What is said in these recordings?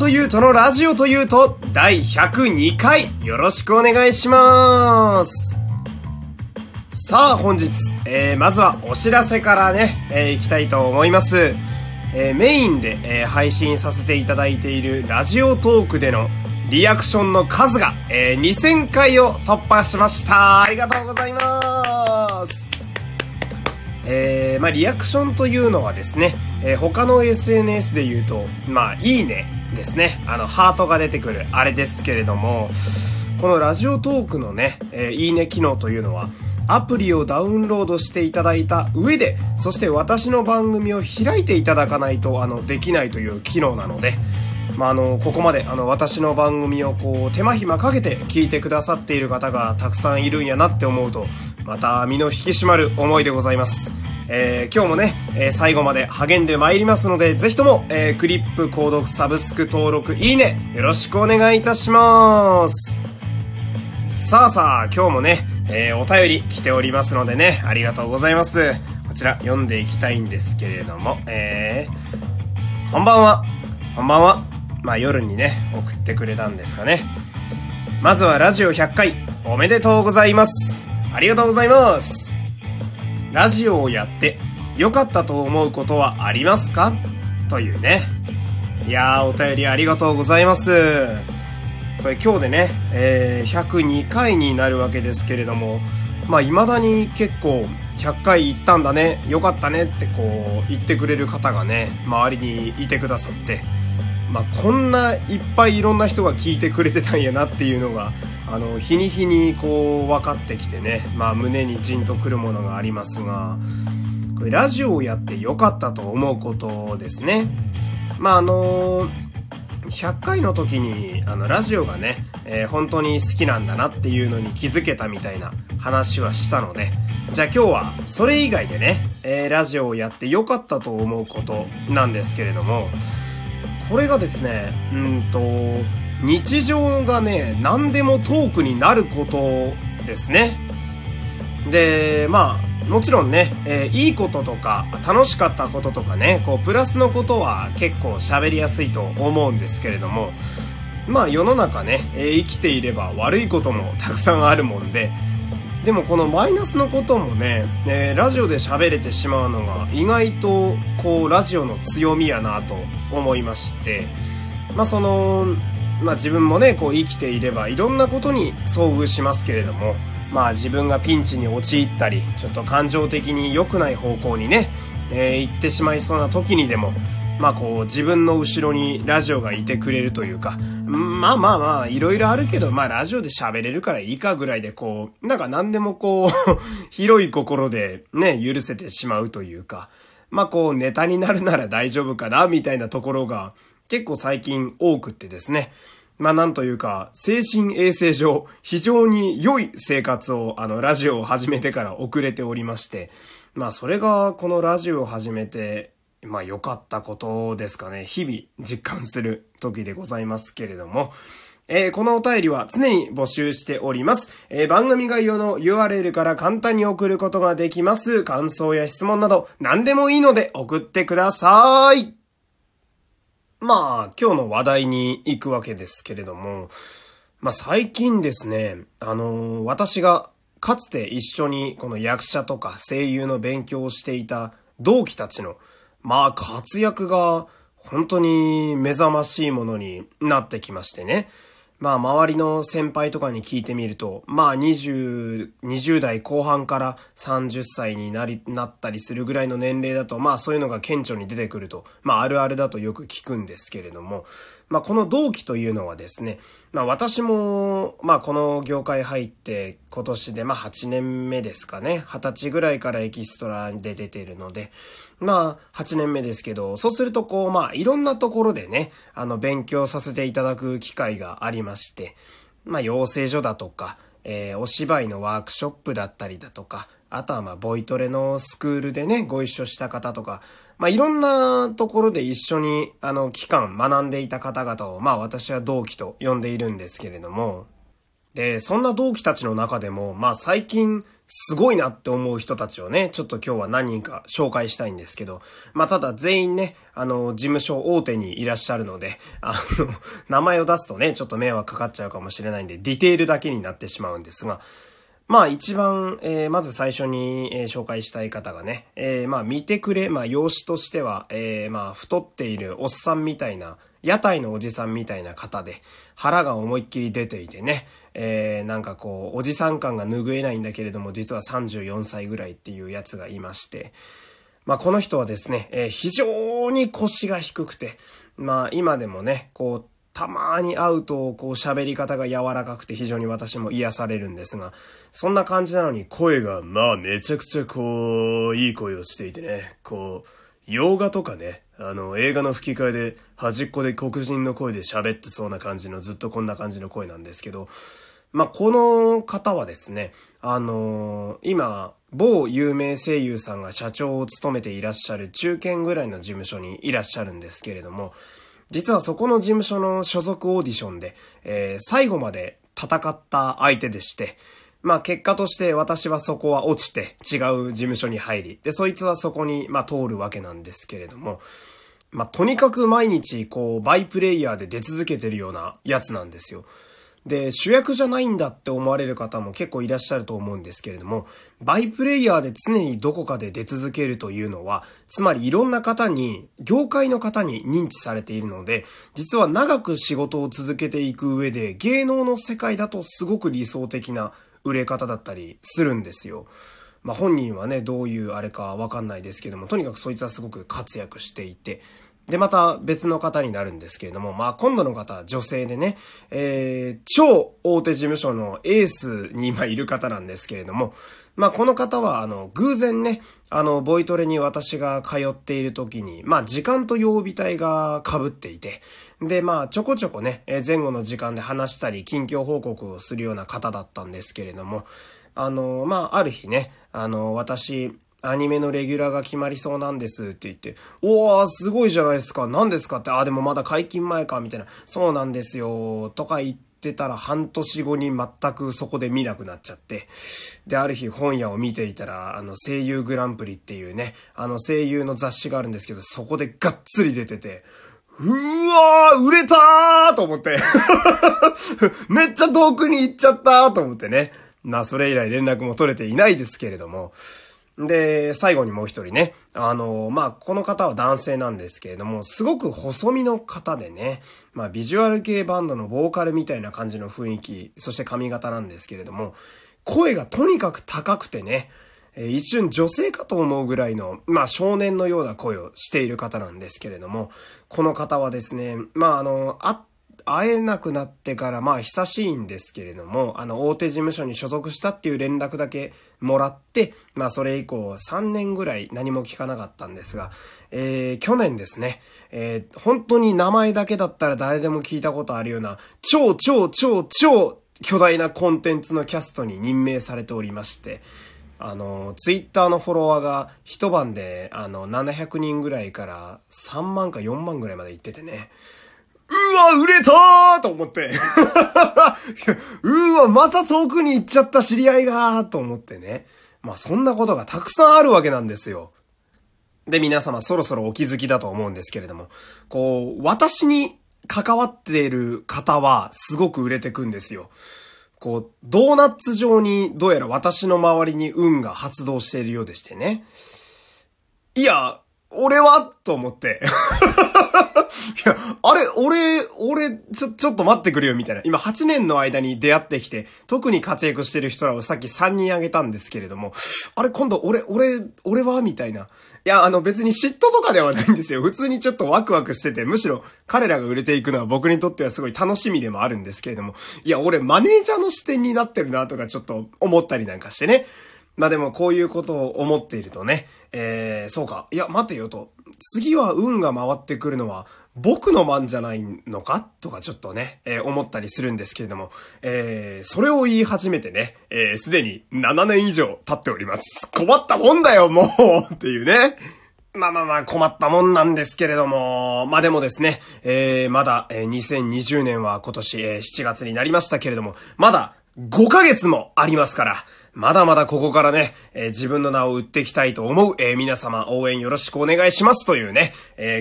とゆうとのラジオとゆうと第102回よろしくお願いします。さあ本日、まずはお知らせからね、いきたいと思います。メインで、配信させていただいているラジオトークでのリアクションの数が、2000回を突破しました。ありがとうございます。リアクションというのはですね、他の SNS で言うといいねですね、ハートが出てくるあれですけれども、このラジオトークのね、いいね機能というのはアプリをダウンロードしていただいた上で、そして私の番組を開いていただかないとできないという機能なので、ここまで私の番組をこう手間暇かけて聞いてくださっている方がたくさんいるんやなって思うと、また身の引き締まる思いでございます。今日もね、最後まで励んでまいりますので、ぜひとも、クリップ購読サブスク登録いいねよろしくお願いいたします。さあさあ今日もね、お便り来ておりますのでね、ありがとうございます。こちら読んでいきたいんですけれども、こんばんは。夜にね送ってくれたんですかね。まずはラジオ100回おめでとうございます。ありがとうございます。ラジオをやって良かったと思うことはありますかというね、いやーお便りありがとうございます。これ今日でね、102回になるわけですけれども、未だに結構100回行ったんだね、良かったねってこう言ってくれる方がね周りにいてくださって、こんないっぱいいろんな人が聞いてくれてたんやなっていうのが日に日にこう分かってきてね、胸にジンとくるものがありますが、これラジオをやってよかったと思うことですね。100回の時にラジオがね、本当に好きなんだなっていうのに気づけたみたいな話はしたので、じゃあ今日はそれ以外でね、ラジオをやってよかったと思うことなんですけれども、これがですね、日常がね何でもトークになることですね。でもちろんね、いいこととか楽しかったこととかね、こうプラスのことは結構喋りやすいと思うんですけれども、世の中ね、生きていれば悪いこともたくさんあるもんで、でもこのマイナスのこともね、ラジオで喋れてしまうのが意外とこうラジオの強みやなと思いまして、自分もねこう生きていればいろんなことに遭遇しますけれども、自分がピンチに陥ったりちょっと感情的に良くない方向にね、行ってしまいそうな時にでも、こう自分の後ろにラジオがいてくれるというか、いろいろあるけど、ラジオで喋れるからいいかぐらいで、こう何でもこう広い心でね許せてしまうというか、こうネタになるなら大丈夫かなみたいなところが結構最近多くってですね、なんというか精神衛生上非常に良い生活をラジオを始めてから遅れておりまして、それがこのラジオを始めて良かったことですかね。日々実感する時でございますけれども、このお便りは常に募集しております。番組概要の URL から簡単に送ることができます。感想や質問など何でもいいので送ってください。今日の話題に行くわけですけれども、最近ですね、私がかつて一緒にこの役者とか声優の勉強をしていた同期たちの、活躍が本当に目覚ましいものになってきましてね。周りの先輩とかに聞いてみると、20代後半から30歳になったりするぐらいの年齢だと、そういうのが顕著に出てくると、あるあるだとよく聞くんですけれども、この同期というのはですね、私も、この業界入って今年で、8年目ですかね。20歳ぐらいからエキストラで出ているので、8年目ですけど、そうするとこう、いろんなところでね、勉強させていただく機会がありまして、養成所だとか、お芝居のワークショップだったりだとか、あとはボイトレのスクールでね、ご一緒した方とか、いろんなところで一緒に、期間学んでいた方々を、私は同期と呼んでいるんですけれども、で、そんな同期たちの中でも、最近すごいなって思う人たちをね、ちょっと今日は何人か紹介したいんですけど、ただ全員ね、事務所大手にいらっしゃるので、名前を出すとね、ちょっと迷惑かかっちゃうかもしれないんで、ディテールだけになってしまうんですが、一番、まず最初に、紹介したい方がね、見てくれ、容姿としては、太っているおっさんみたいな、屋台のおじさんみたいな方で、腹が思いっきり出ていてね、なんかこう、おじさん感が拭えないんだけれども、実は34歳ぐらいっていうやつがいまして、この人はですね、非常に腰が低くて、今でもね、こう、たまーに会うと、こう喋り方が柔らかくて非常に私も癒されるんですが、そんな感じなのに声が、めちゃくちゃこう、いい声をしていてね、こう、洋画とかね、映画の吹き替えで端っこで黒人の声で喋ってそうな感じの、ずっとこんな感じの声なんですけど、この方はですね、今、某有名声優さんが社長を務めていらっしゃる中堅ぐらいの事務所にいらっしゃるんですけれども、実はそこの事務所の所属オーディションで、最後まで戦った相手でして、結果として私はそこは落ちて違う事務所に入り、で、そいつはそこに、通るわけなんですけれども、とにかく毎日、こう、バイプレイヤーで出続けてるようなやつなんですよ。で、主役じゃないんだって思われる方も結構いらっしゃると思うんですけれども、バイプレイヤーで常にどこかで出続けるというのは、つまりいろんな方に、業界の方に認知されているので、実は長く仕事を続けていく上で、芸能の世界だとすごく理想的な売れ方だったりするんですよ。本人はね、どういうあれかわかんないですけども、とにかくそいつはすごく活躍していて、で、また別の方になるんですけれども、今度の方、女性でね、超大手事務所のエースに今いる方なんですけれども、この方は、偶然ね、ボイトレに私が通っている時に、時間と曜日帯が被っていて、で、ちょこちょこね、前後の時間で話したり、近況報告をするような方だったんですけれども、ある日ね、私、アニメのレギュラーが決まりそうなんですって言って、おー、すごいじゃないですか。何ですかって、でもまだ解禁前か、みたいな。そうなんですよ、とか言ってたら半年後に全くそこで見なくなっちゃって。で、ある日本屋を見ていたら、声優グランプリっていうね、声優の雑誌があるんですけど、そこでがっつり出てて、うわー、売れたーと思って。めっちゃ遠くに行っちゃったーと思ってね。それ以来連絡も取れていないですけれども。で、最後にもう一人ね。この方は男性なんですけれども、すごく細身の方でね、ビジュアル系バンドのボーカルみたいな感じの雰囲気、そして髪型なんですけれども、声がとにかく高くてね、一瞬女性かと思うぐらいの、少年のような声をしている方なんですけれども、この方はですね、会えなくなってから、久しいんですけれども、大手事務所に所属したっていう連絡だけもらって、それ以降3年ぐらい何も聞かなかったんですが、去年ですね、本当に名前だけだったら誰でも聞いたことあるような、超巨大なコンテンツのキャストに任命されておりまして、ツイッターのフォロワーが一晩で、700人ぐらいから3万か4万ぐらいまで行っててね、うわ、売れたーと思って。うわ、また遠くに行っちゃった知り合いがーと思ってね。そんなことがたくさんあるわけなんですよ。で、皆様そろそろお気づきだと思うんですけれども、こう、私に関わっている方はすごく売れてくんですよ。こう、ドーナツ状にどうやら私の周りに運が発動しているようでしてね。いや、俺はと思って。いや、あれ、ちょっと待ってくれよ、みたいな。今、8年の間に出会ってきて、特に活躍してる人らをさっき3人挙げたんですけれども、あれ、今度、俺はみたいな。いや、別に嫉妬とかではないんですよ。普通にちょっとワクワクしてて、むしろ彼らが売れていくのは僕にとってはすごい楽しみでもあるんですけれども、いや、俺、マネージャーの視点になってるな、とかちょっと思ったりなんかしてね。でもこういうことを思っているとね、そうか、いや待てよと、次は運が回ってくるのは僕の番じゃないのかとかちょっとね、思ったりするんですけれども、それを言い始めてね、すでに7年以上経っております。困ったもんだよもうっていうね。困ったもんなんですけれども、でもですね、まだ、2020年は今年、7月になりましたけれども、まだ5ヶ月もありますから、まだまだここからね、自分の名を売っていきたいと思う、皆様応援よろしくお願いしますというね、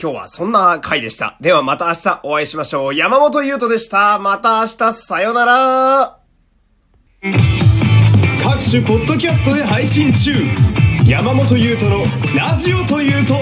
今日はそんな回でした。ではまた明日お会いしましょう。山本優斗でした。また明日さよなら。各種ポッドキャストで配信中。山本優斗のラジオというと。